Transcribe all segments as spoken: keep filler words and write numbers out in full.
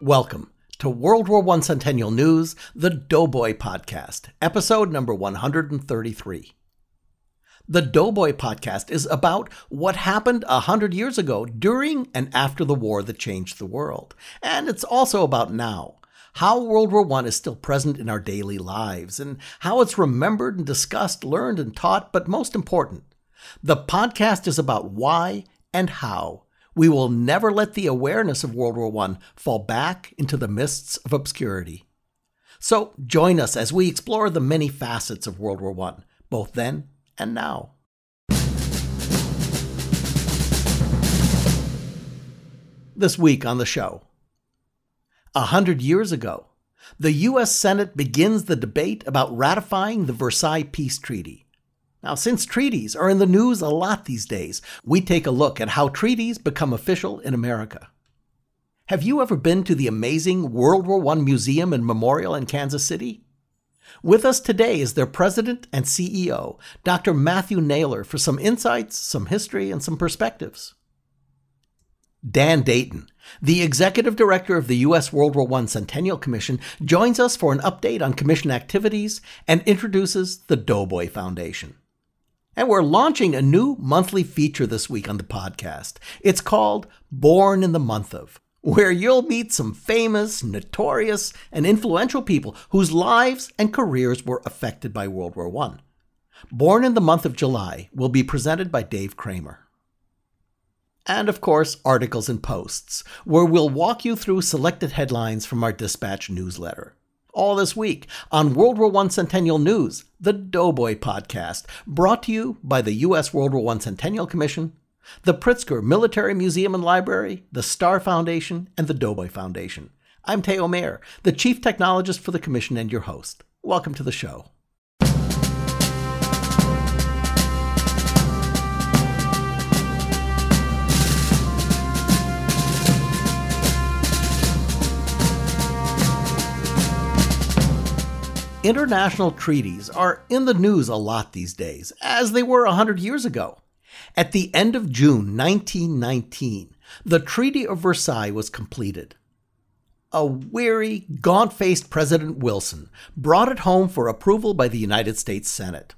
Welcome to World War One Centennial News, the Doughboy Podcast, episode number one hundred thirty-three. The Doughboy Podcast is about what happened one hundred years ago during and after the war that changed the world. And it's also about now, how World War One is still present in our daily lives, and how it's remembered and discussed, learned and taught, but most important, the podcast is about why and how. We will never let the awareness of World War One fall back into the mists of obscurity. So join us as we explore the many facets of World War One, both then and now. This week on the show, a hundred years ago, the U S Senate begins the debate about ratifying the Versailles Peace Treaty. Now, since treaties are in the news a lot these days, we take a look at how treaties become official in America. Have you ever been to the amazing World War One Museum and Memorial in Kansas City? With us today is their president and C E O, Doctor Matthew Naylor, for some insights, some history, and some perspectives. Dan Dayton, the executive director of the U S World War One Centennial Commission, joins us for an update on commission activities and introduces the Doughboy Foundation. And we're launching a new monthly feature this week on the podcast. It's called Born in the Month Of, where you'll meet some famous, notorious, and influential people whose lives and careers were affected by World War One. Born in the Month of July will be presented by Dave Kramer. And of course, articles and posts, where we'll walk you through selected headlines from our Dispatch newsletter. All this week on World War One Centennial News, the Doughboy Podcast, brought to you by the U S World War One Centennial Commission, the Pritzker Military Museum and Library, the Starr Foundation, and the Doughboy Foundation. I'm Theo Mayer, the Chief Technologist for the Commission and your host. Welcome to the show. International treaties are in the news a lot these days, as they were one hundred years ago. At the end of June nineteen nineteen, the Treaty of Versailles was completed. A weary, gaunt-faced President Wilson brought it home for approval by the United States Senate.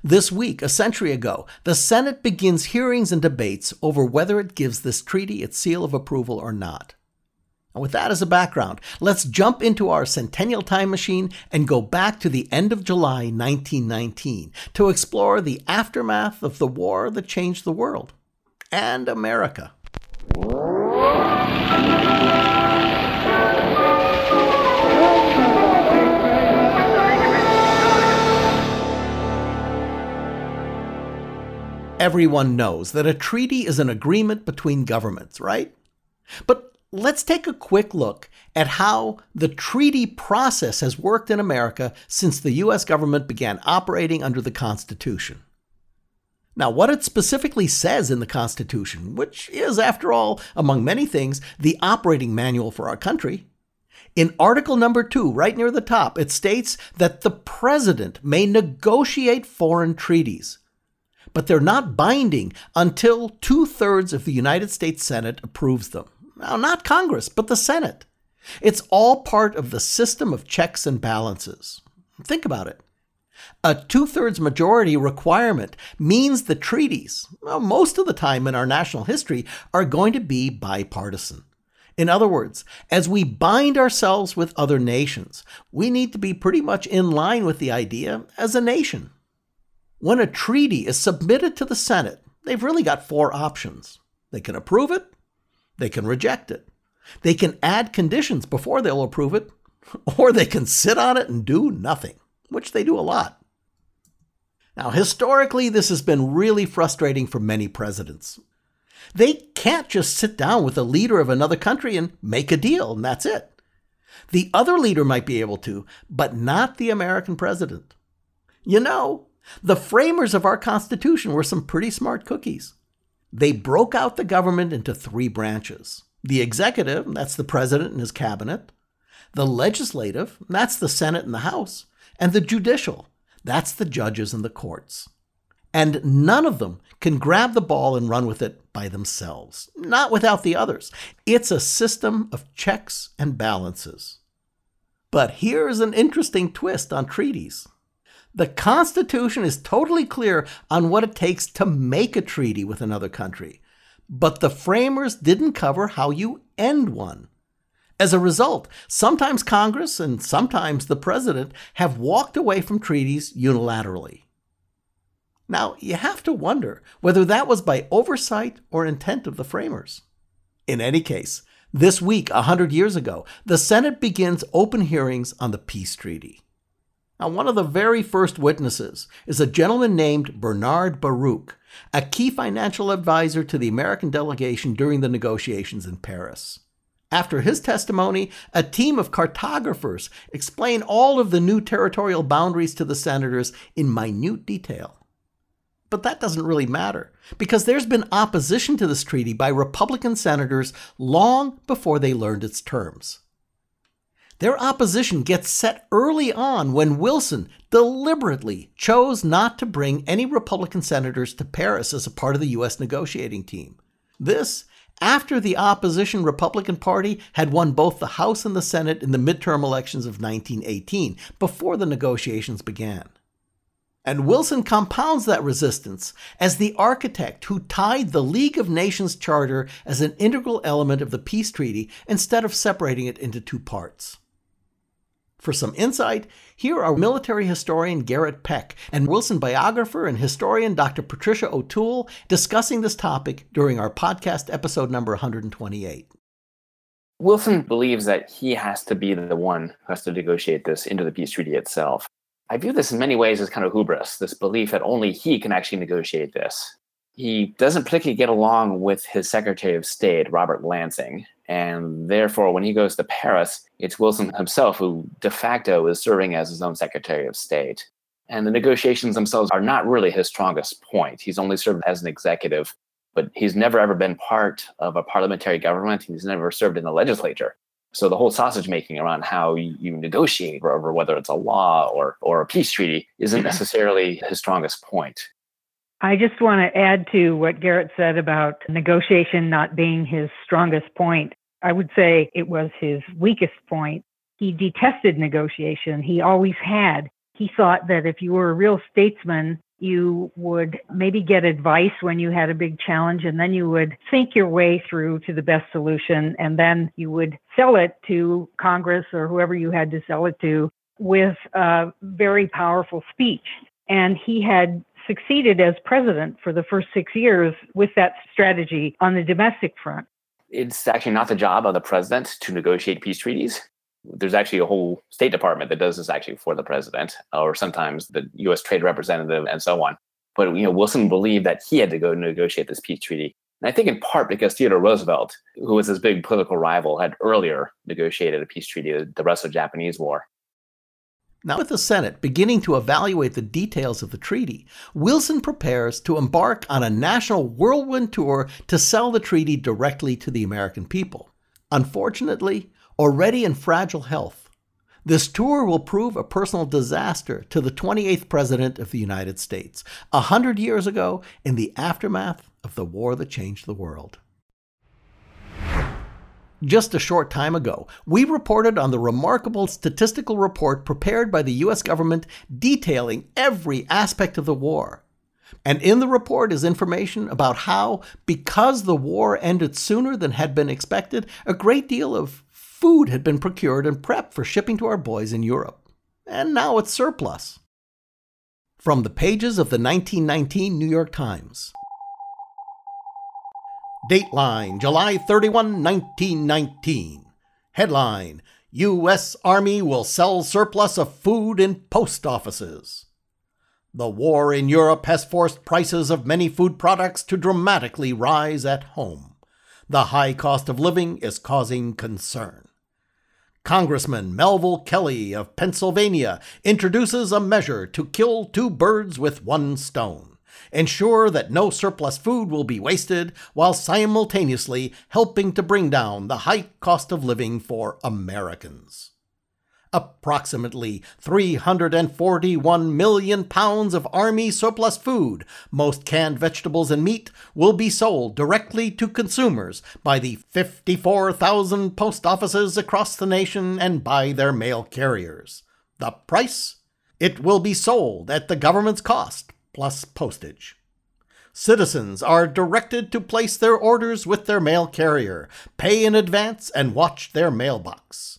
This week, a century ago, the Senate begins hearings and debates over whether it gives this treaty its seal of approval or not. And with that as a background, let's jump into our centennial time machine and go back to the end of July nineteen nineteen to explore the aftermath of the war that changed the world and America. Everyone knows that a treaty is an agreement between governments, right? But let's take a quick look at how the treaty process has worked in America since the U S government began operating under the Constitution. Now, what it specifically says in the Constitution, which is, after all, among many things, the operating manual for our country, in Article Number two, right near the top, it states that the president may negotiate foreign treaties, but they're not binding until two-thirds of the United States Senate approves them. Now, not Congress, but the Senate. It's all part of the system of checks and balances. Think about it. A two-thirds majority requirement means the treaties, well, most of the time in our national history, are going to be bipartisan. In other words, as we bind ourselves with other nations, we need to be pretty much in line with the idea as a nation. When a treaty is submitted to the Senate, they've really got four options. They can approve it. They can reject it. They can add conditions before they'll approve it, or they can sit on it and do nothing, which they do a lot. Now, historically, this has been really frustrating for many presidents. They can't just sit down with a leader of another country and make a deal, and that's it. The other leader might be able to, but not the American president. You know, the framers of our Constitution were some pretty smart cookies. They broke out the government into three branches. The executive, that's the president and his cabinet. The legislative, that's the Senate and the House. And the judicial, that's the judges and the courts. and none of them can grab the ball and run with it by themselves, not without the others. It's a system of checks and balances. But here is an interesting twist on treaties. The Constitution is totally clear on what it takes to make a treaty with another country, but the framers didn't cover how you end one. As a result, sometimes Congress and sometimes the president have walked away from treaties unilaterally. Now, you have to wonder whether that was by oversight or intent of the framers. In any case, this week, one hundred years ago, the Senate begins open hearings on the peace treaty. Now, one of the very first witnesses is a gentleman named Bernard Baruch, a key financial advisor to the American delegation during the negotiations in Paris. After his testimony, a team of cartographers explain all of the new territorial boundaries to the senators in minute detail. But that doesn't really matter, because there's been opposition to this treaty by Republican senators long before they learned its terms. Their opposition gets set early on when Wilson deliberately chose not to bring any Republican senators to Paris as a part of the U S negotiating team. This, after the opposition Republican Party had won both the House and the Senate in the midterm elections of nineteen eighteen, before the negotiations began. And Wilson compounds that resistance as the architect who tied the League of Nations Charter as an integral element of the peace treaty instead of separating it into two parts. For some insight, here are military historian Garrett Peck and Wilson biographer and historian Doctor Patricia O'Toole discussing this topic during our podcast episode number one hundred twenty-eight. Wilson believes that he has to be the one who has to negotiate this into the peace treaty itself. I view this in many ways as kind of hubris, this belief that only he can actually negotiate this. He doesn't particularly get along with his Secretary of State, Robert Lansing, and therefore, when he goes to Paris, it's Wilson himself who de facto is serving as his own Secretary of State. And the negotiations themselves are not really his strongest point. He's only served as an executive, but he's never ever been part of a parliamentary government. He's never served in the legislature. So the whole sausage making around how you negotiate over whether it's a law or, or a peace treaty isn't necessarily his strongest point. I just want to add to what Garrett said about negotiation not being his strongest point. I would say it was his weakest point. He detested negotiation. He always had. He thought that if you were a real statesman, you would maybe get advice when you had a big challenge, and then you would think your way through to the best solution, and then you would sell it to Congress or whoever you had to sell it to with a very powerful speech. And he had succeeded as president for the first six years with that strategy on the domestic front. It's actually not the job of the president to negotiate peace treaties. There's actually a whole State Department that does this actually for the president, or sometimes the U S Trade Representative and so on. But you know, Wilson believed that he had to go negotiate this peace treaty. And I think in part because Theodore Roosevelt, who was his big political rival, had earlier negotiated a peace treaty, the Russo-Japanese War. Now with the Senate beginning to evaluate the details of the treaty, Wilson prepares to embark on a national whirlwind tour to sell the treaty directly to the American people. Unfortunately, already in fragile health, this tour will prove a personal disaster to the twenty-eighth President of the United States, a hundred years ago in the aftermath of the war that changed the world. Just a short time ago, we reported on the remarkable statistical report prepared by the U S government detailing every aspect of the war. And in the report is information about how, because the war ended sooner than had been expected, a great deal of food had been procured and prepped for shipping to our boys in Europe. And now it's surplus. From the pages of the nineteen nineteen New York Times. Dateline, July thirty-first, nineteen nineteen. Headline, U S Army will sell surplus of food in post offices. The war in Europe has forced prices of many food products to dramatically rise at home. The high cost of living is causing concern. Congressman Melville Kelly of Pennsylvania introduces a measure to kill two birds with one stone, ensure that no surplus food will be wasted while simultaneously helping to bring down the high cost of living for Americans. approximately three hundred forty-one million pounds of army surplus food, most canned vegetables and meat, will be sold directly to consumers by the fifty-four thousand post offices across the nation and by their mail carriers. The price? It will be sold at the government's cost, plus postage. Citizens are directed to place their orders with their mail carrier, pay in advance, and watch their mailbox.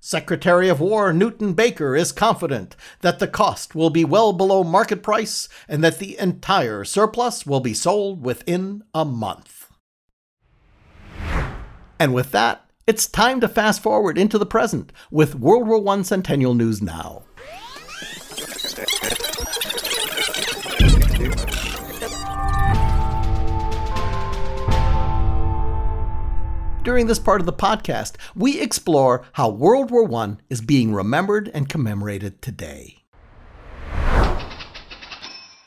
Secretary of War Newton Baker is confident that the cost will be well below market price and that the entire surplus will be sold within a month. And with that, it's time to fast forward into the present with World War One Centennial News Now. During this part of the podcast, we explore how World War One is being remembered and commemorated today.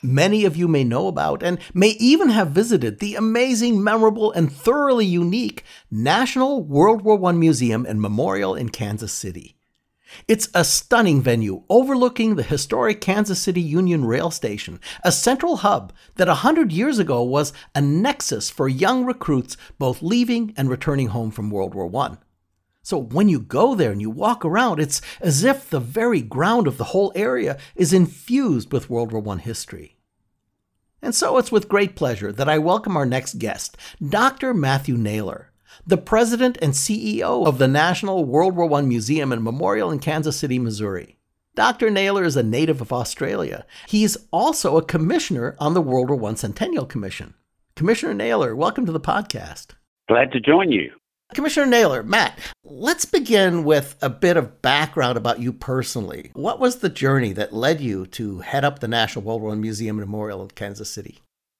Many of you may know about and may even have visited the amazing, memorable, and thoroughly unique National World War One Museum and Memorial in Kansas City. It's a stunning venue overlooking the historic Kansas City Union Rail Station, a central hub that one hundred years ago was a nexus for young recruits both leaving and returning home from World War One. So when you go there and you walk around, it's as if the very ground of the whole area is infused with World War One history. And so it's with great pleasure that I welcome our next guest, Doctor Matthew Naylor, the president and C E O of the National World War One Museum and Memorial in Kansas City, Missouri. Doctor Naylor is a native of Australia. He's also a commissioner on the World War One Centennial Commission. Commissioner Naylor, welcome to the podcast. Glad to join you. Commissioner Naylor, Matt, let's begin with a bit of background about you personally. What was the journey that led you to head up the National World War One Museum and Memorial in Kansas City?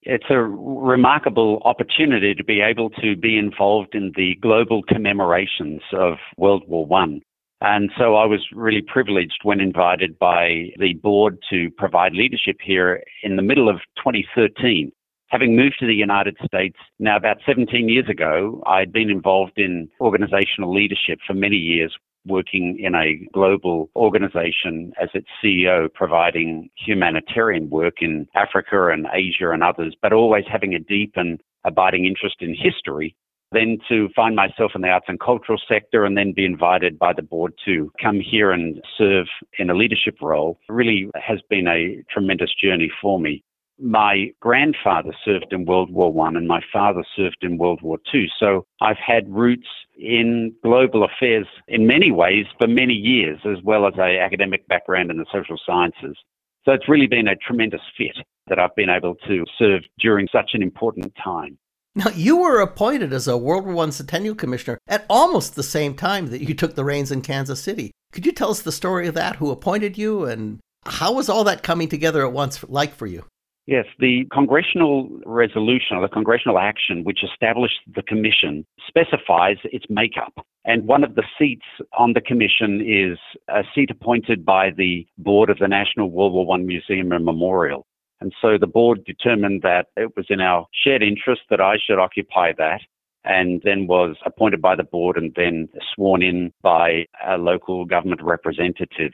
It's a remarkable opportunity to be able to be involved in the global commemorations of World War One. And so I was really privileged when invited by the board to provide leadership here in the middle of twenty thirteen. Having moved to the United States now about seventeen years ago, I'd been involved in organizational leadership for many years, working in a global organization as its C E O, providing humanitarian work in Africa and Asia and others, but always having a deep and abiding interest in history. Then to find myself in the arts and cultural sector and then be invited by the board to come here and serve in a leadership role really has been a tremendous journey for me. My grandfather served in World War One and my father served in World War Two. So I've had roots in global affairs in many ways for many years, as well as an academic background in the social sciences. So it's really been a tremendous fit that I've been able to serve during such an important time. Now, you were appointed as a World War One Centennial Commissioner at almost the same time that you took the reins in Kansas City. Could you tell us the story of that? Who appointed you and how was all that coming together at once like for you? Yes, the congressional resolution, or the congressional action which established the commission, specifies its makeup. And one of the seats on the commission is a seat appointed by the board of the National World War One Museum and Memorial. And so the board determined that it was in our shared interest that I should occupy that, and then was appointed by the board and then sworn in by a local government representative.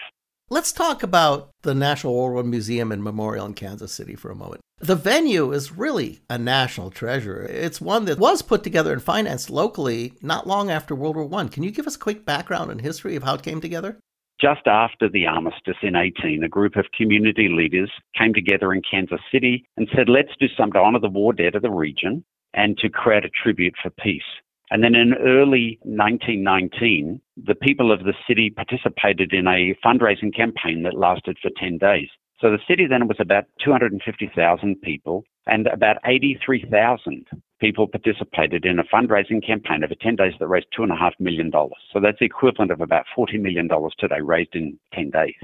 Let's talk about the National World War One Museum and Memorial in Kansas City for a moment. The venue is really a national treasure. It's one that was put together and financed locally not long after World War One. Can you give us a quick background and history of how it came together? Just after the armistice in eighteen, a group of community leaders came together in Kansas City and said, let's do something to honor the war dead of the region and to create a tribute for peace. And then in early nineteen nineteen, the people of the city participated in a fundraising campaign that lasted for ten days. So the city then was about two hundred fifty thousand people, and about eighty-three thousand people participated in a fundraising campaign over ten days that raised two point five million dollars. So that's the equivalent of about forty million dollars today raised in ten days.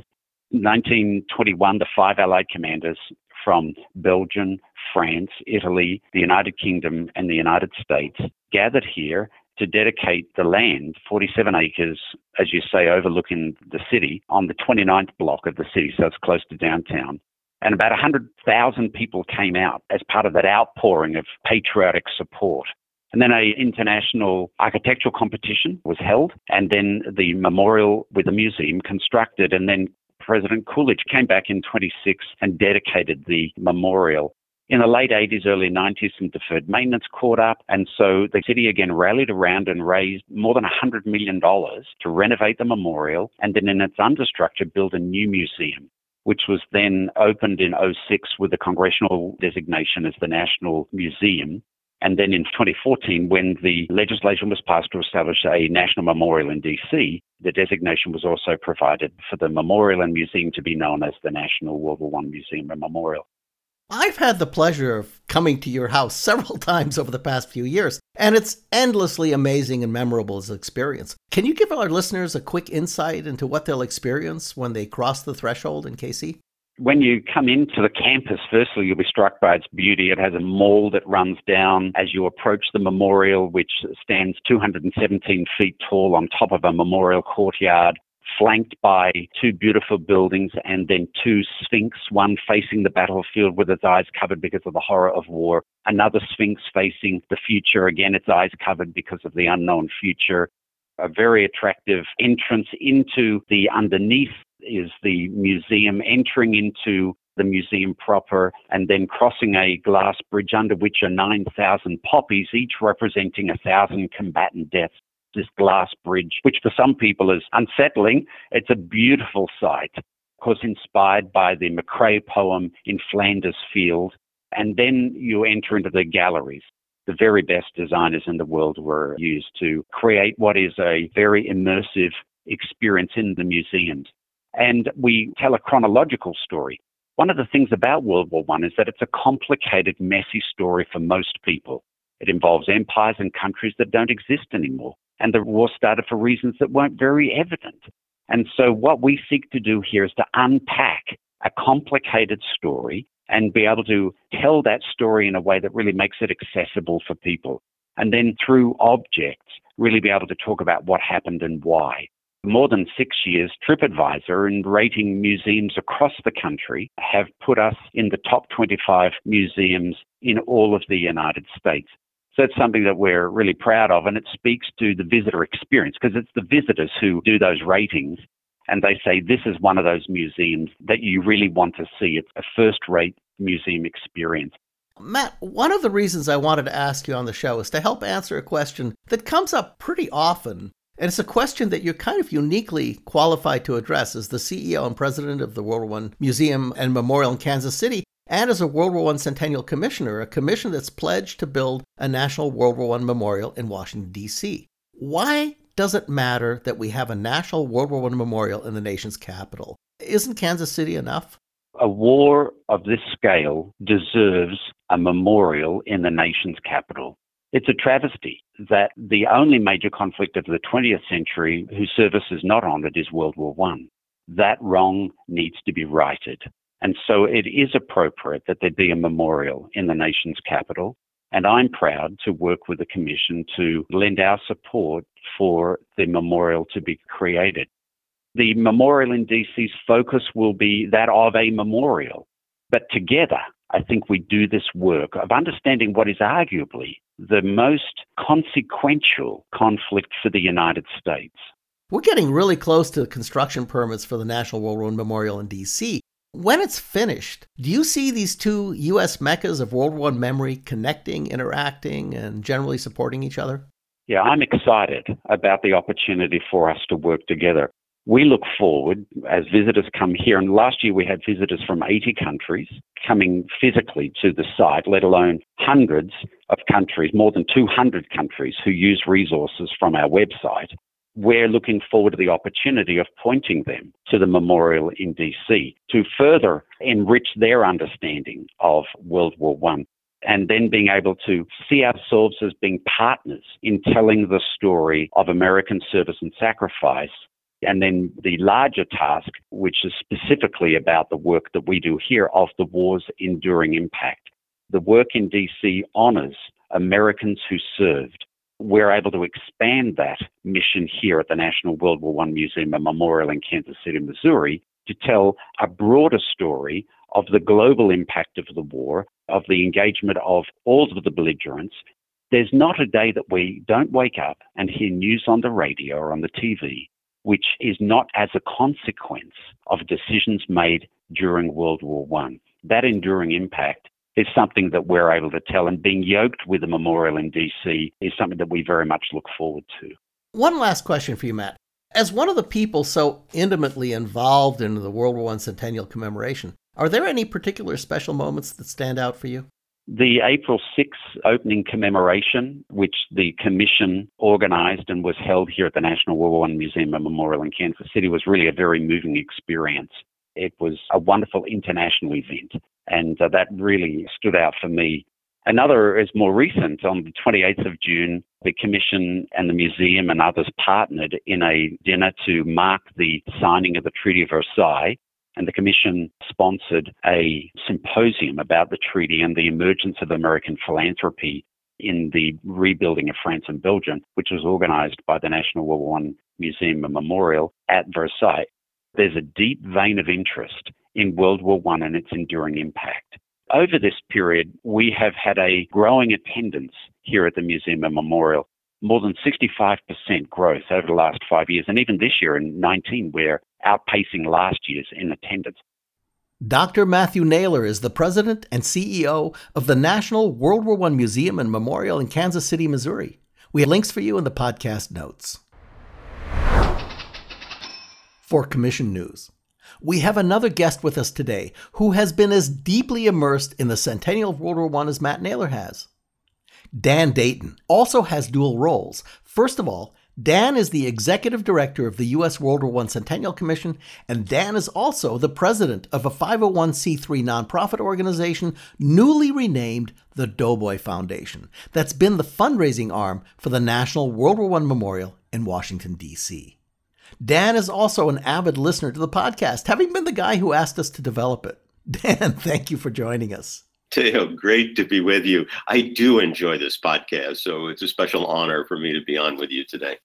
In nineteen twenty-one, the five Allied commanders from Belgium, France, Italy, the United Kingdom, and the United States gathered here to dedicate the land, forty-seven acres, as you say, overlooking the city, on the twenty-ninth block of the city, so it's close to downtown. And about one hundred thousand people came out as part of that outpouring of patriotic support. And then an international architectural competition was held, and then the memorial with the museum constructed, and then President Coolidge came back in twenty-six and dedicated the memorial. In the late eighties, early nineties, some deferred maintenance caught up, and so the city again rallied around and raised more than one hundred million dollars to renovate the memorial, and then in its understructure built a new museum, which was then opened in oh six with the congressional designation as the National Museum. And then in twenty fourteen, when the legislation was passed to establish a national memorial in D C, the designation was also provided for the memorial and museum to be known as the National World War One Museum and Memorial. I've had the pleasure of coming to your house several times over the past few years, and it's endlessly amazing and memorable as an experience. Can you give our listeners a quick insight into what they'll experience when they cross the threshold in K C? When you come into the campus, firstly, you'll be struck by its beauty. It has a mall that runs down as you approach the memorial, which stands two hundred seventeen feet tall on top of a memorial courtyard, flanked by two beautiful buildings and then two sphinx, one facing the battlefield with its eyes covered because of the horror of war, another sphinx facing the future, again, its eyes covered because of the unknown future. A very attractive entrance into the underneath is the museum, entering into the museum proper and then crossing a glass bridge under which are nine thousand poppies, each representing one thousand combatant deaths. This glass bridge, which for some people is unsettling, it's a beautiful sight, of course inspired by the McCrae poem In Flanders Field. And then you enter into the galleries. The very best designers in the world were used to create what is a very immersive experience in the museums. And we tell a chronological story. One of the things about World War One is that it's a complicated, messy story for most people. It involves empires and countries that don't exist anymore. And the war started for reasons that weren't very evident. And so what we seek to do here is to unpack a complicated story and be able to tell that story in a way that really makes it accessible for people. And then through objects, really be able to talk about what happened and why. More than six years, TripAdvisor and rating museums across the country have put us in the top twenty-five museums in all of the United States. So it's something that we're really proud of, and it speaks to the visitor experience because it's the visitors who do those ratings, and they say this is one of those museums that you really want to see. It's a first-rate museum experience. Matt, one of the reasons I wanted to ask you on the show is to help answer a question that comes up pretty often. And it's a question that you're kind of uniquely qualified to address as the C E O and president of the World War One Museum and Memorial in Kansas City, and as a World War One Centennial Commissioner, a commission that's pledged to build a national World War One memorial in Washington, D C. Why does it matter that we have a national World War One memorial in the nation's capital? Isn't Kansas City enough? A war of this scale deserves a memorial in the nation's capital. It's a travesty that the only major conflict of the twentieth century whose service is not honored is World War One. That wrong needs to be righted. And so it is appropriate that there be a memorial in the nation's capital. And I'm proud to work with the commission to lend our support for the memorial to be created. The memorial in D C's focus will be that of a memorial. But together, I think we do this work of understanding what is arguably the most consequential conflict for the United States. We're getting really close to the construction permits for the National World War One Memorial in D C. When it's finished, do you see these two U S meccas of World War One memory connecting, interacting, and generally supporting each other? Yeah, I'm excited about the opportunity for us to work together. We look forward as visitors come here, and last year we had visitors from eighty countries coming physically to the site, let alone hundreds of countries, more than two hundred countries who use resources from our website. We're looking forward to the opportunity of pointing them to the memorial in D C to further enrich their understanding of World War One, and then being able to see ourselves as being partners in telling the story of American service and sacrifice. And then the larger task, which is specifically about the work that we do here of the war's enduring impact. The work in D C honors Americans who served. We're able to expand that mission here at the National World War One Museum and Memorial in Kansas City, Missouri, to tell a broader story of the global impact of the war, of the engagement of all of the belligerents, There's not a day that we don't wake up and hear news on the radio or on the T V, which is not as a consequence of decisions made during World War One. That enduring impact is something that we're able to tell, and being yoked with a memorial in D C is something that we very much look forward to. One last question for you, Matt. As one of the people so intimately involved in the World War One Centennial commemoration, are there any particular special moments that stand out for you? The April sixth opening commemoration, which the Commission organized and was held here at the National World War One Museum and Memorial in Kansas City, was really a very moving experience. It was a wonderful international event, and uh, that really stood out for me. Another is more recent. On the twenty-eighth of June, the Commission and the Museum and others partnered in a dinner to mark the signing of the Treaty of Versailles, and the Commission sponsored a symposium about the treaty and the emergence of American philanthropy in the rebuilding of France and Belgium, which was organized by the National World War One Museum and Memorial at Versailles. There's a deep vein of interest in World War One and its enduring impact. Over this period, we have had a growing attendance here at the Museum and Memorial, more than sixty-five percent growth over the last five years. And even this year in nineteen, we're outpacing last year's in attendance. Doctor Matthew Naylor is the president and C E O of the National World War One Museum and Memorial in Kansas City, Missouri. We have links for you in the podcast notes. For Commission News, we have another guest with us today who has been as deeply immersed in the centennial of World War One as Matt Naylor has. Dan Dayton also has dual roles. First of all, Dan is the executive director of the U S World War One Centennial Commission, and Dan is also the president of a five oh one c three nonprofit organization newly renamed the Doughboy Foundation that's been the fundraising arm for the National World War One Memorial in Washington, D C Dan is also an avid listener to the podcast, having been the guy who asked us to develop it. Dan, thank you for joining us. Theo, great to be with you. I do enjoy this podcast, so it's a special honor for me to be on with you today.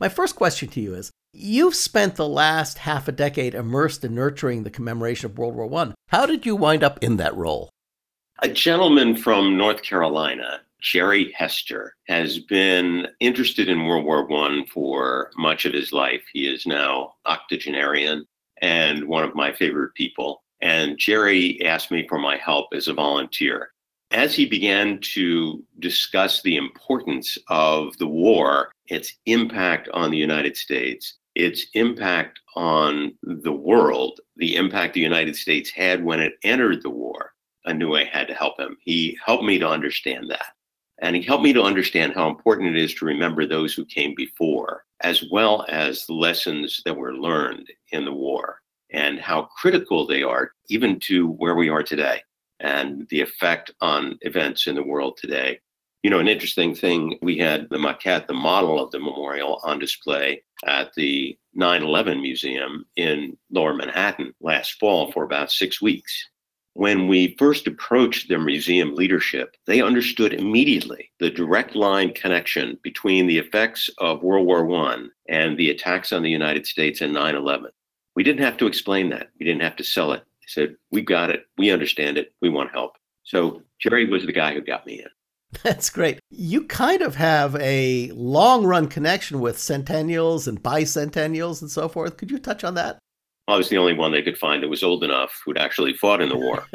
My first question to you is, you've spent the last half a decade immersed in nurturing the commemoration of World War One. How did you wind up in that role? A gentleman from North Carolina, Jerry Hester, has been interested in World War One for much of his life. He is now octogenarian and one of my favorite people. And Jerry asked me for my help as a volunteer. As he began to discuss the importance of the war, its impact on the United States, its impact on the world, the impact the United States had when it entered the war, I knew I had to help him. He helped me to understand that. And he helped me to understand how important it is to remember those who came before, as well as the lessons that were learned in the war and how critical they are even to where we are today and the effect on events in the world today. You know, an interesting thing, we had the maquette, the model of the memorial on display at the nine eleven Museum in Lower Manhattan last fall for about six weeks. When we first approached the museum leadership, they understood immediately the direct line connection between the effects of World War One and the attacks on the United States and nine eleven. We didn't have to explain that. We didn't have to sell it. They said, we got it. We understand it. We want help. So Jerry was the guy who got me in. That's great. You kind of have a long-run connection with centennials and bicentennials and so forth. Could you touch on that? I was the only one they could find that was old enough who'd actually fought in the war.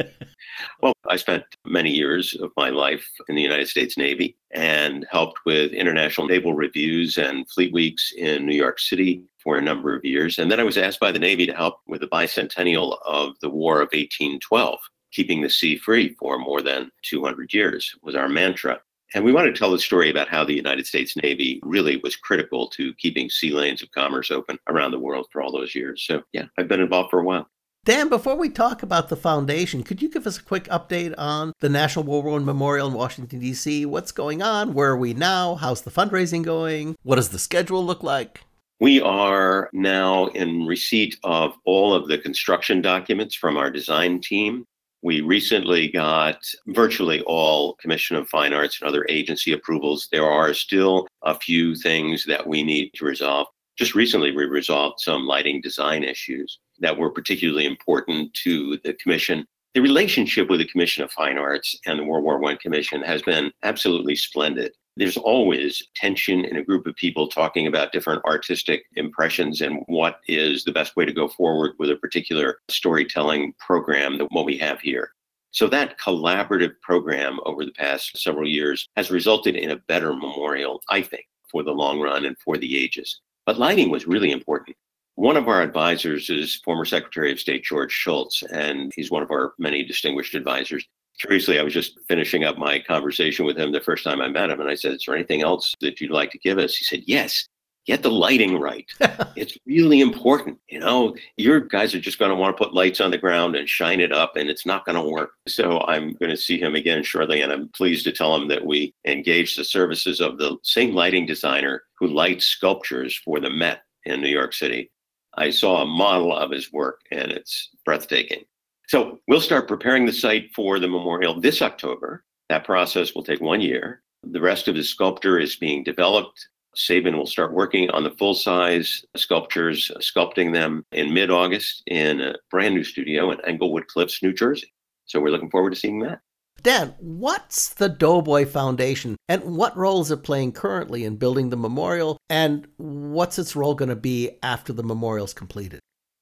Well, I spent many years of my life in the United States Navy and helped with international naval reviews and fleet weeks in New York City for a number of years. And then I was asked by the Navy to help with the bicentennial of the War of eighteen twelve, keeping the sea free for more than two hundred years was our mantra. And we want to tell the story about how the United States Navy really was critical to keeping sea lanes of commerce open around the world for all those years. So, yeah, I've been involved for a while. Dan, before we talk about the foundation, could you give us a quick update on the National World War One Memorial in Washington, D C? What's going on? Where are we now? How's the fundraising going? What does the schedule look like? We are now in receipt of all of the construction documents from our design team. We recently got virtually all Commission of Fine Arts and other agency approvals. There are still a few things that we need to resolve. Just recently, we resolved some lighting design issues that were particularly important to the Commission. The relationship with the Commission of Fine Arts and the World War One Commission has been absolutely splendid. There's always tension in a group of people talking about different artistic impressions and what is the best way to go forward with a particular storytelling program than what we have here. So that collaborative program over the past several years has resulted in a better memorial, I think, for the long run and for the ages. But lighting was really important. One of our advisors is former Secretary of State George Schultz, and he's one of our many distinguished advisors. Curiously, I was just finishing up my conversation with him the first time I met him, and I said, is there anything else that you'd like to give us? He said, yes, get the lighting right. It's really important. You know, your guys are just going to want to put lights on the ground and shine it up, and it's not going to work. So I'm going to see him again shortly, and I'm pleased to tell him that we engaged the services of the same lighting designer who lights sculptures for the Met in New York City. I saw a model of his work, and it's breathtaking. So we'll start preparing the site for the memorial this October. That process will take one year. The rest of the sculpture is being developed. Sabin will start working on the full-size sculptures, sculpting them in mid-August in a brand new studio in Englewood Cliffs, New Jersey. So we're looking forward to seeing that. Dan, what's the Doughboy Foundation and what role is it playing currently in building the memorial, and what's its role going to be after the memorial's completed?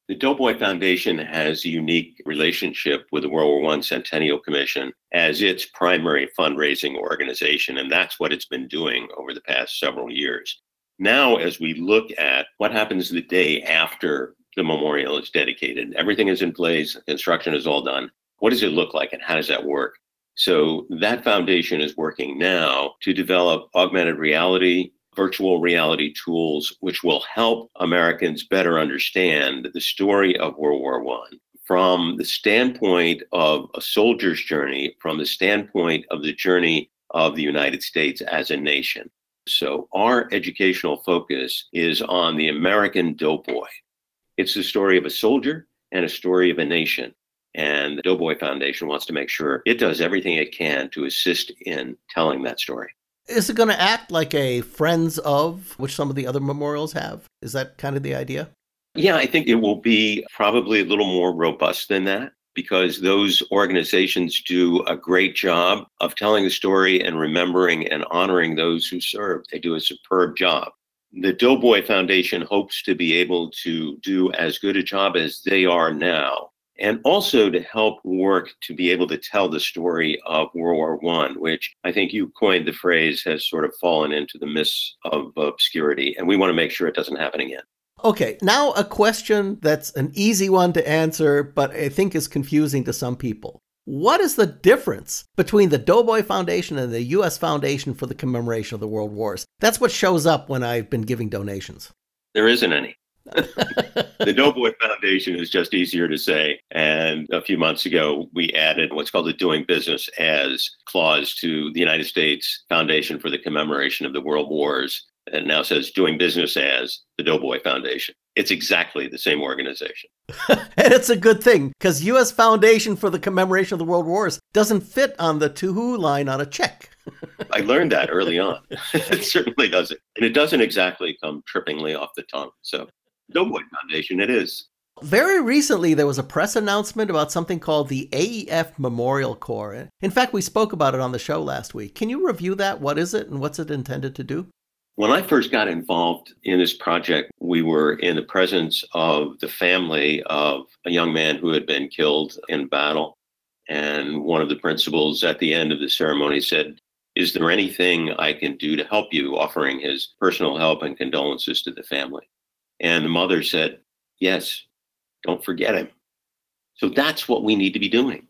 The Doughboy Foundation has a unique relationship with the World War One Centennial Commission as its primary fundraising organization, and that's what it's been doing over the past several years. Now, as we look at what happens the day after the memorial is dedicated, everything is in place, construction is all done. What does it look like, and how does that work? So that foundation is working now to develop augmented reality, virtual reality tools, which will help Americans better understand the story of World War One from the standpoint of a soldier's journey, from the standpoint of the journey of the United States as a nation. So our educational focus is on the American Doughboy. It's the story of a soldier and a story of a nation. And the Doughboy Foundation wants to make sure it does everything it can to assist in telling that story. Is it going to act like a Friends of, which some of the other memorials have? Is that kind of the idea? Yeah, I think it will be probably a little more robust than that, because those organizations do a great job of telling the story and remembering and honoring those who served. They do a superb job. The Doughboy Foundation hopes to be able to do as good a job as they are now, and also to help work to be able to tell the story of World War One, which I think you coined the phrase has sort of fallen into the mists of obscurity, and we want to make sure it doesn't happen again. Okay, now a question that's an easy one to answer, but I think is confusing to some people. What is the difference between the Doughboy Foundation and the U S Foundation for the Commemoration of the World Wars? That's what shows up when I've been giving donations. There isn't any. The Doughboy Foundation is just easier to say. And a few months ago, we added what's called the Doing Business As clause to the United States Foundation for the Commemoration of the World Wars. And now says Doing Business As the Doughboy Foundation. It's exactly the same organization. And it's a good thing, because U S Foundation for the Commemoration of the World Wars doesn't fit on the to-who line on a check. I learned that early on. It certainly doesn't. And it doesn't exactly come trippingly off the tongue. So Doughboy Foundation, it is. Very recently, there was a press announcement about something called the A E F Memorial Corps. In fact, we spoke about it on the show last week. Can you review that? What is it, and what's it intended to do? When I first got involved in this project, we were in the presence of the family of a young man who had been killed in battle. And one of the principals at the end of the ceremony said, "Is there anything I can do to help you?" offering his personal help and condolences to the family. And the mother said, "Yes, don't forget him." So that's what we need to be doing.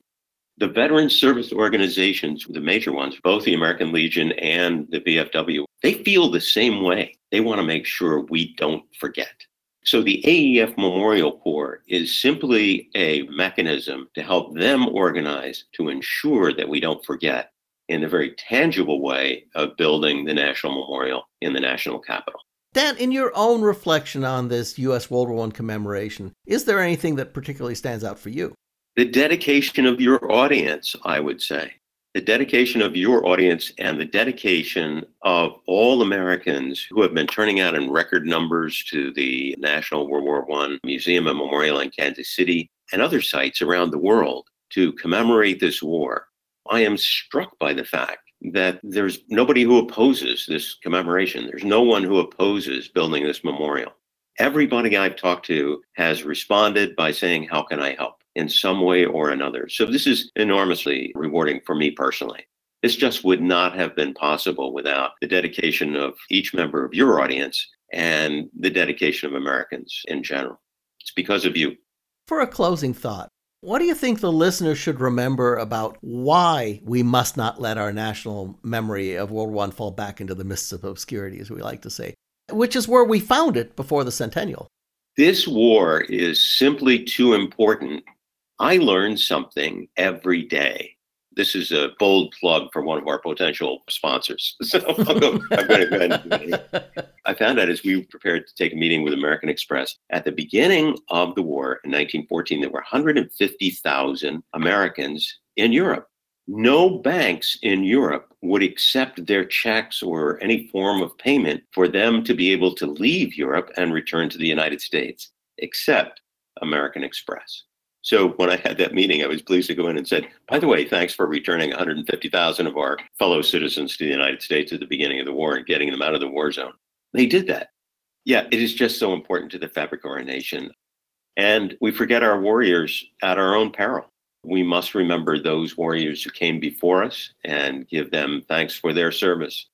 The veteran service organizations, the major ones, both the American Legion and the V F W, they feel the same way. They want to make sure we don't forget. So the A E F Memorial Corps is simply a mechanism to help them organize to ensure that we don't forget in a very tangible way of building the National Memorial in the national capital. Dan, in your own reflection on this U S World War One commemoration, is there anything that particularly stands out for you? The dedication of your audience, I would say. The dedication of your audience and the dedication of all Americans who have been turning out in record numbers to the National World War One Museum and Memorial in Kansas City and other sites around the world to commemorate this war. I am struck by the fact that there's nobody who opposes this commemoration. There's no one who opposes building this memorial. Everybody I've talked to has responded by saying, how can I help in some way or another? So this is enormously rewarding for me personally. This just would not have been possible without the dedication of each member of your audience and the dedication of Americans in general. It's because of you. For a closing thought, what do you think the listener should remember about why we must not let our national memory of World War One fall back into the mists of obscurity, as we like to say, which is where we found it before the centennial? This war is simply too important. I learn something every day. This is a bold plug for one of our potential sponsors. So I'll go, I'm going to go ahead and do it. I found out as we prepared to take a meeting with American Express, at the beginning of the war in nineteen fourteen, there were one hundred fifty thousand Americans in Europe. No banks in Europe would accept their checks or any form of payment for them to be able to leave Europe and return to the United States, except American Express. So when I had that meeting, I was pleased to go in and said, by the way, thanks for returning one hundred fifty thousand of our fellow citizens to the United States at the beginning of the war and getting them out of the war zone. They did that. Yeah, it is just so important to the fabric of our nation. And we forget our warriors at our own peril. We must remember those warriors who came before us and give them thanks for their service.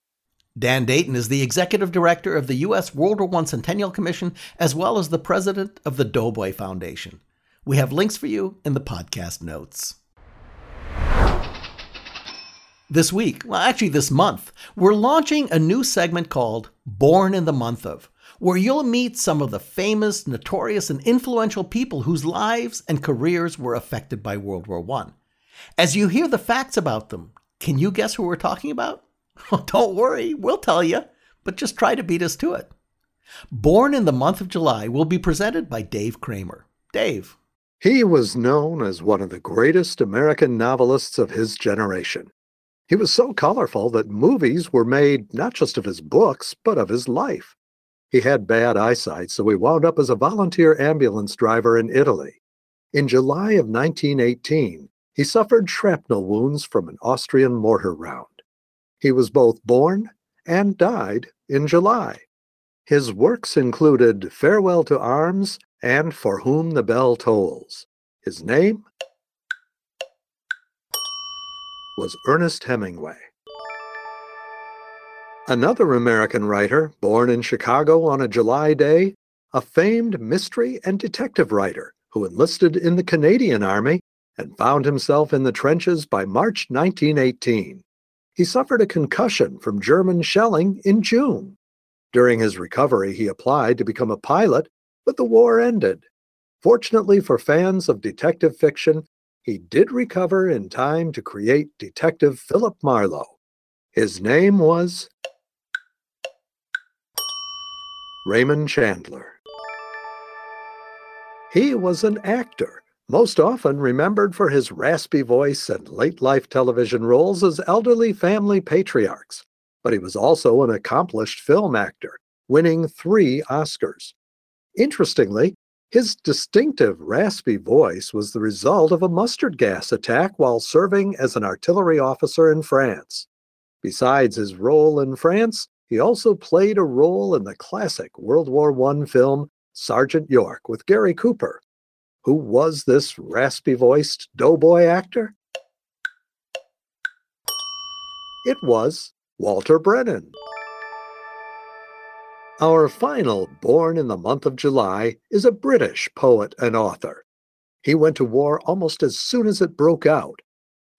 Dan Dayton is the executive director of the U S World War One Centennial Commission, as well as the president of the Doughboy Foundation. We have links for you in the podcast notes. This week, well, actually this month, we're launching a new segment called Born in the Month Of, where you'll meet some of the famous, notorious, and influential people whose lives and careers were affected by World War One. As you hear the facts about them, can you guess who we're talking about? Don't worry, we'll tell you, but just try to beat us to it. Born in the Month of July will be presented by Dave Kramer. Dave. He was known as one of the greatest American novelists of his generation. He was so colorful that movies were made not just of his books, but of his life. He had bad eyesight, so he wound up as a volunteer ambulance driver in Italy. In July of nineteen eighteen, he suffered shrapnel wounds from an Austrian mortar round. He was both born and died in July. His works included Farewell to Arms and For Whom the Bell Tolls. His name was Ernest Hemingway. Another American writer, born in Chicago on a July day, a famed mystery and detective writer who enlisted in the Canadian Army and found himself in the trenches by March nineteen eighteen. He suffered a concussion from German shelling in June. During his recovery, he applied to become a pilot, but the war ended. Fortunately for fans of detective fiction, he did recover in time to create Detective Philip Marlowe. His name was Raymond Chandler. He was an actor, most often remembered for his raspy voice and late-life television roles as elderly family patriarchs, but he was also an accomplished film actor, winning three Oscars. Interestingly, his distinctive raspy voice was the result of a mustard gas attack while serving as an artillery officer in France. Besides his role in France, he also played a role in the classic World War One film Sergeant York with Gary Cooper. Who was this raspy-voiced doughboy actor? It was Walter Brennan. Our final born in the month of July is a British poet and author. He went to war almost as soon as it broke out.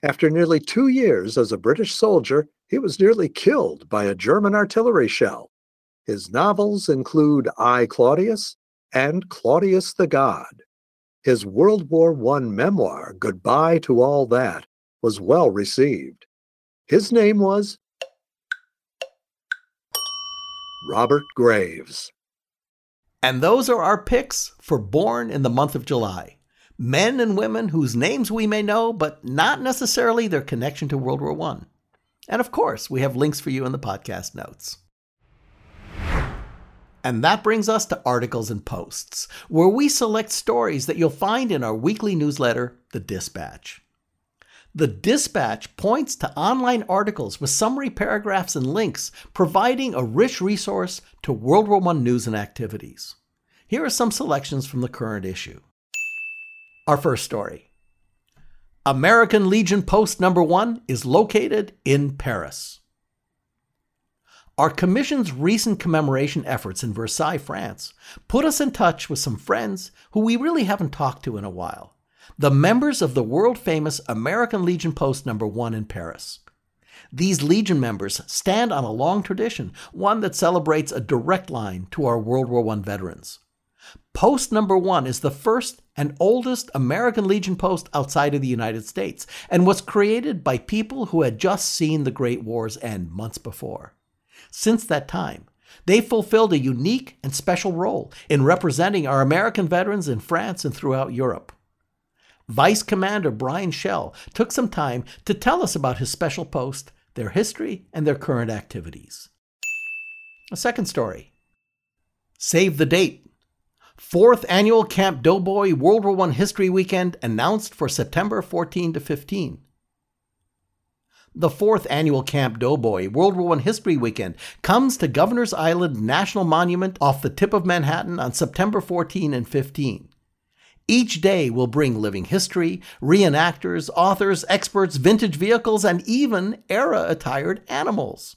After nearly two years as a British soldier, he was nearly killed by a German artillery shell. His novels include I, Claudius and Claudius the God. His World War One memoir, Goodbye to All That, was well received. His name was Robert Graves. And those are our picks for Born in the Month of July. Men and women whose names we may know, but not necessarily their connection to World War One. And of course, we have links for you in the podcast notes. And that brings us to Articles and Posts, where we select stories that you'll find in our weekly newsletter, The Dispatch. The Dispatch points to online articles with summary paragraphs and links, providing a rich resource to World War One news and activities. Here are some selections from the current issue. Our first story. American Legion Post Number one is located in Paris. Our Commission's recent commemoration efforts in Versailles, France, put us in touch with some friends who we really haven't talked to in a while, the members of the world-famous American Legion Post Number one in Paris. These Legion members stand on a long tradition, one that celebrates a direct line to our World War One veterans. Post Number one is the first and oldest American Legion post outside of the United States and was created by people who had just seen the Great War's end months before. Since that time, they fulfilled a unique and special role in representing our American veterans in France and throughout Europe. Vice Commander Brian Schell took some time to tell us about his special post, their history, and their current activities. A second story. Save the date. Fourth Annual Camp Doughboy World War One History Weekend announced for September fourteenth to fifteenth. The fourth Annual Camp Doughboy World War One History Weekend comes to Governor's Island National Monument off the tip of Manhattan on September fourteenth and fifteenth. Each day will bring living history, reenactors, authors, experts, vintage vehicles, and even era-attired animals.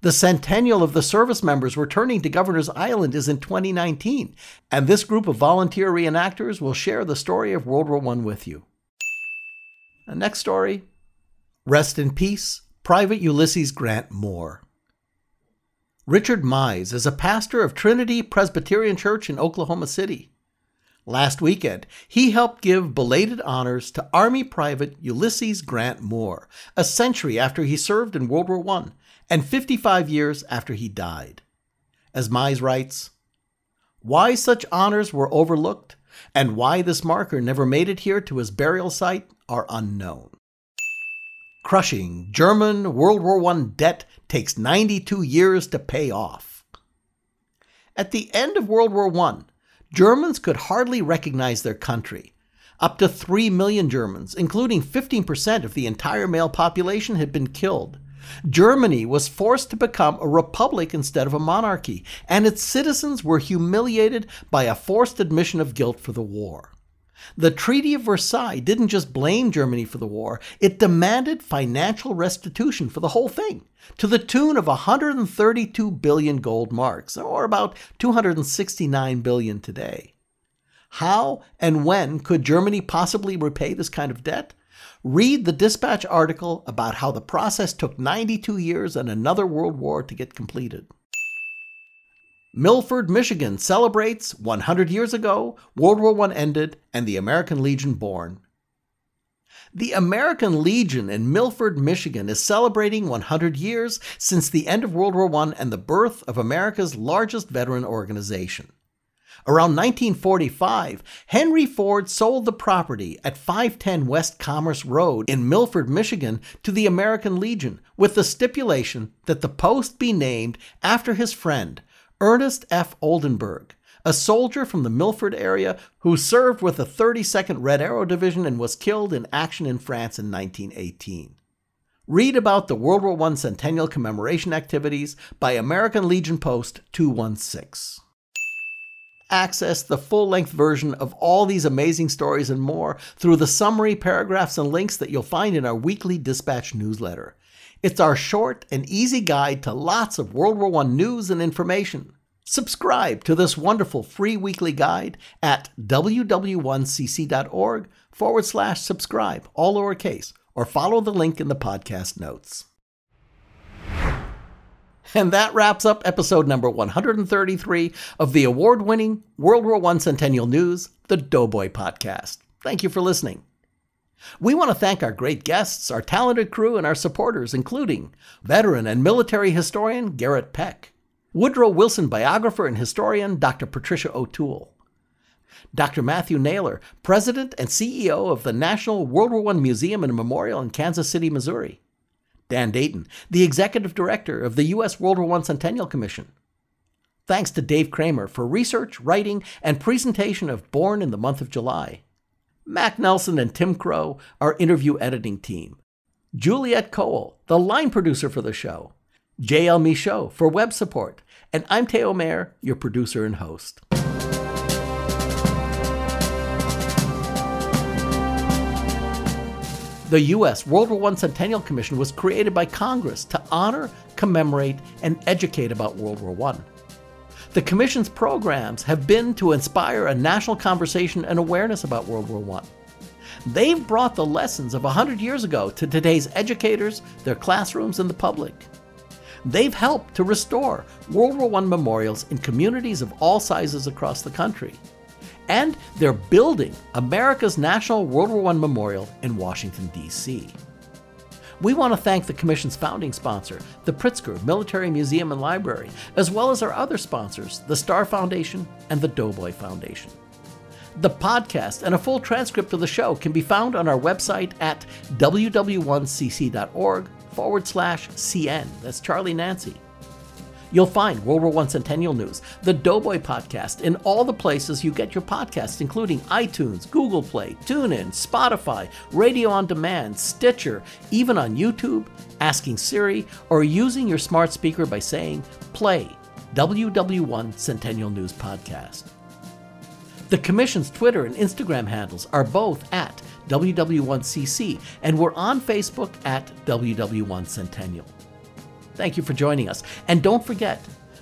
The centennial of the service members returning to Governor's Island is in twenty nineteen, and this group of volunteer reenactors will share the story of World War One with you. The next story, rest in peace, Private Ulysses Grant Moore. Richard Mize is a pastor of Trinity Presbyterian Church in Oklahoma City. Last weekend, he helped give belated honors to Army Private Ulysses Grant Moore, a century after he served in World War One and fifty-five years after he died. As Mize writes, "Why such honors were overlooked and why this marker never made it here to his burial site are unknown." Crushing German World War One debt takes ninety-two years to pay off. At the end of World War One, Germans could hardly recognize their country. Up to three million Germans, including fifteen percent of the entire male population, had been killed. Germany was forced to become a republic instead of a monarchy, and its citizens were humiliated by a forced admission of guilt for the war. The Treaty of Versailles didn't just blame Germany for the war, it demanded financial restitution for the whole thing, to the tune of one hundred thirty-two billion gold marks, or about two hundred sixty-nine billion today. How and when could Germany possibly repay this kind of debt? Read the Dispatch article about how the process took ninety-two years and another world war to get completed. Milford, Michigan celebrates one hundred years ago, World War One ended, and the American Legion born. The American Legion in Milford, Michigan is celebrating one hundred years since the end of World War One and the birth of America's largest veteran organization. Around nineteen forty-five, Henry Ford sold the property at five ten West Commerce Road in Milford, Michigan to the American Legion with the stipulation that the post be named after his friend, Ernest F. Oldenburg, a soldier from the Milford area who served with the thirty-second Red Arrow Division and was killed in action in France in nineteen eighteen. Read about the World War One Centennial commemoration activities by American Legion Post two sixteen. Access the full-length version of all these amazing stories and more through the summary paragraphs and links that you'll find in our weekly Dispatch newsletter. It's our short and easy guide to lots of World War One news and information. Subscribe to this wonderful free weekly guide at w w one c c dot org forward slash subscribe, all lowercase, or follow the link in the podcast notes. And that wraps up episode number one hundred thirty-three of the award-winning World War One Centennial News, the Doughboy Podcast. Thank you for listening. We want to thank our great guests, our talented crew, and our supporters, including veteran and military historian Garrett Peck, Woodrow Wilson biographer and historian Doctor Patricia O'Toole, Doctor Matthew Naylor, president and C E O of the National World War One Museum and Memorial in Kansas City, Missouri, Dan Dayton, the executive director of the U S World War One Centennial Commission. Thanks to Dave Kramer for research, writing, and presentation of Born in the Month of July. Mac Nelson and Tim Crow, our interview editing team, Juliette Cole, the line producer for the show, J L Michaud for web support, and I'm Theo Mayer, your producer and host. The U S World War One Centennial Commission was created by Congress to honor, commemorate, and educate about World War One. The Commission's programs have been to inspire a national conversation and awareness about World War One. They've brought the lessons of one hundred years ago to today's educators, their classrooms, and the public. They've helped to restore World War One memorials in communities of all sizes across the country. And they're building America's National World War One Memorial in Washington, D C. We want to thank the Commission's founding sponsor, the Pritzker Military Museum and Library, as well as our other sponsors, the Star Foundation and the Doughboy Foundation. The podcast and a full transcript of the show can be found on our website at w w one c c dot org forward slash CN. That's Charlie Nancy. You'll find World War One Centennial News, the Doughboy Podcast, in all the places you get your podcasts, including iTunes, Google Play, TuneIn, Spotify, Radio On Demand, Stitcher, even on YouTube, asking Siri, or using your smart speaker by saying, play W W one Centennial News Podcast. The Commission's Twitter and Instagram handles are both at W W one C C, and we're on Facebook at W W one Centennial. Thank you for joining us. And don't forget,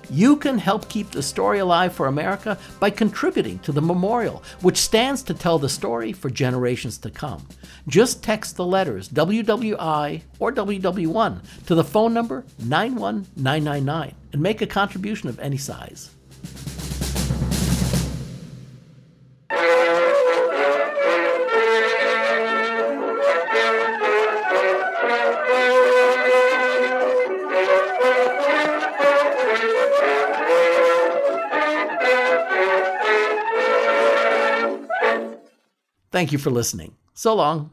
you can help keep the story alive for America by contributing to the memorial, which stands to tell the story for generations to come. Just text the letters W W I or W W one to the phone number nine one nine nine nine and make a contribution of any size. Thank you for listening. So long.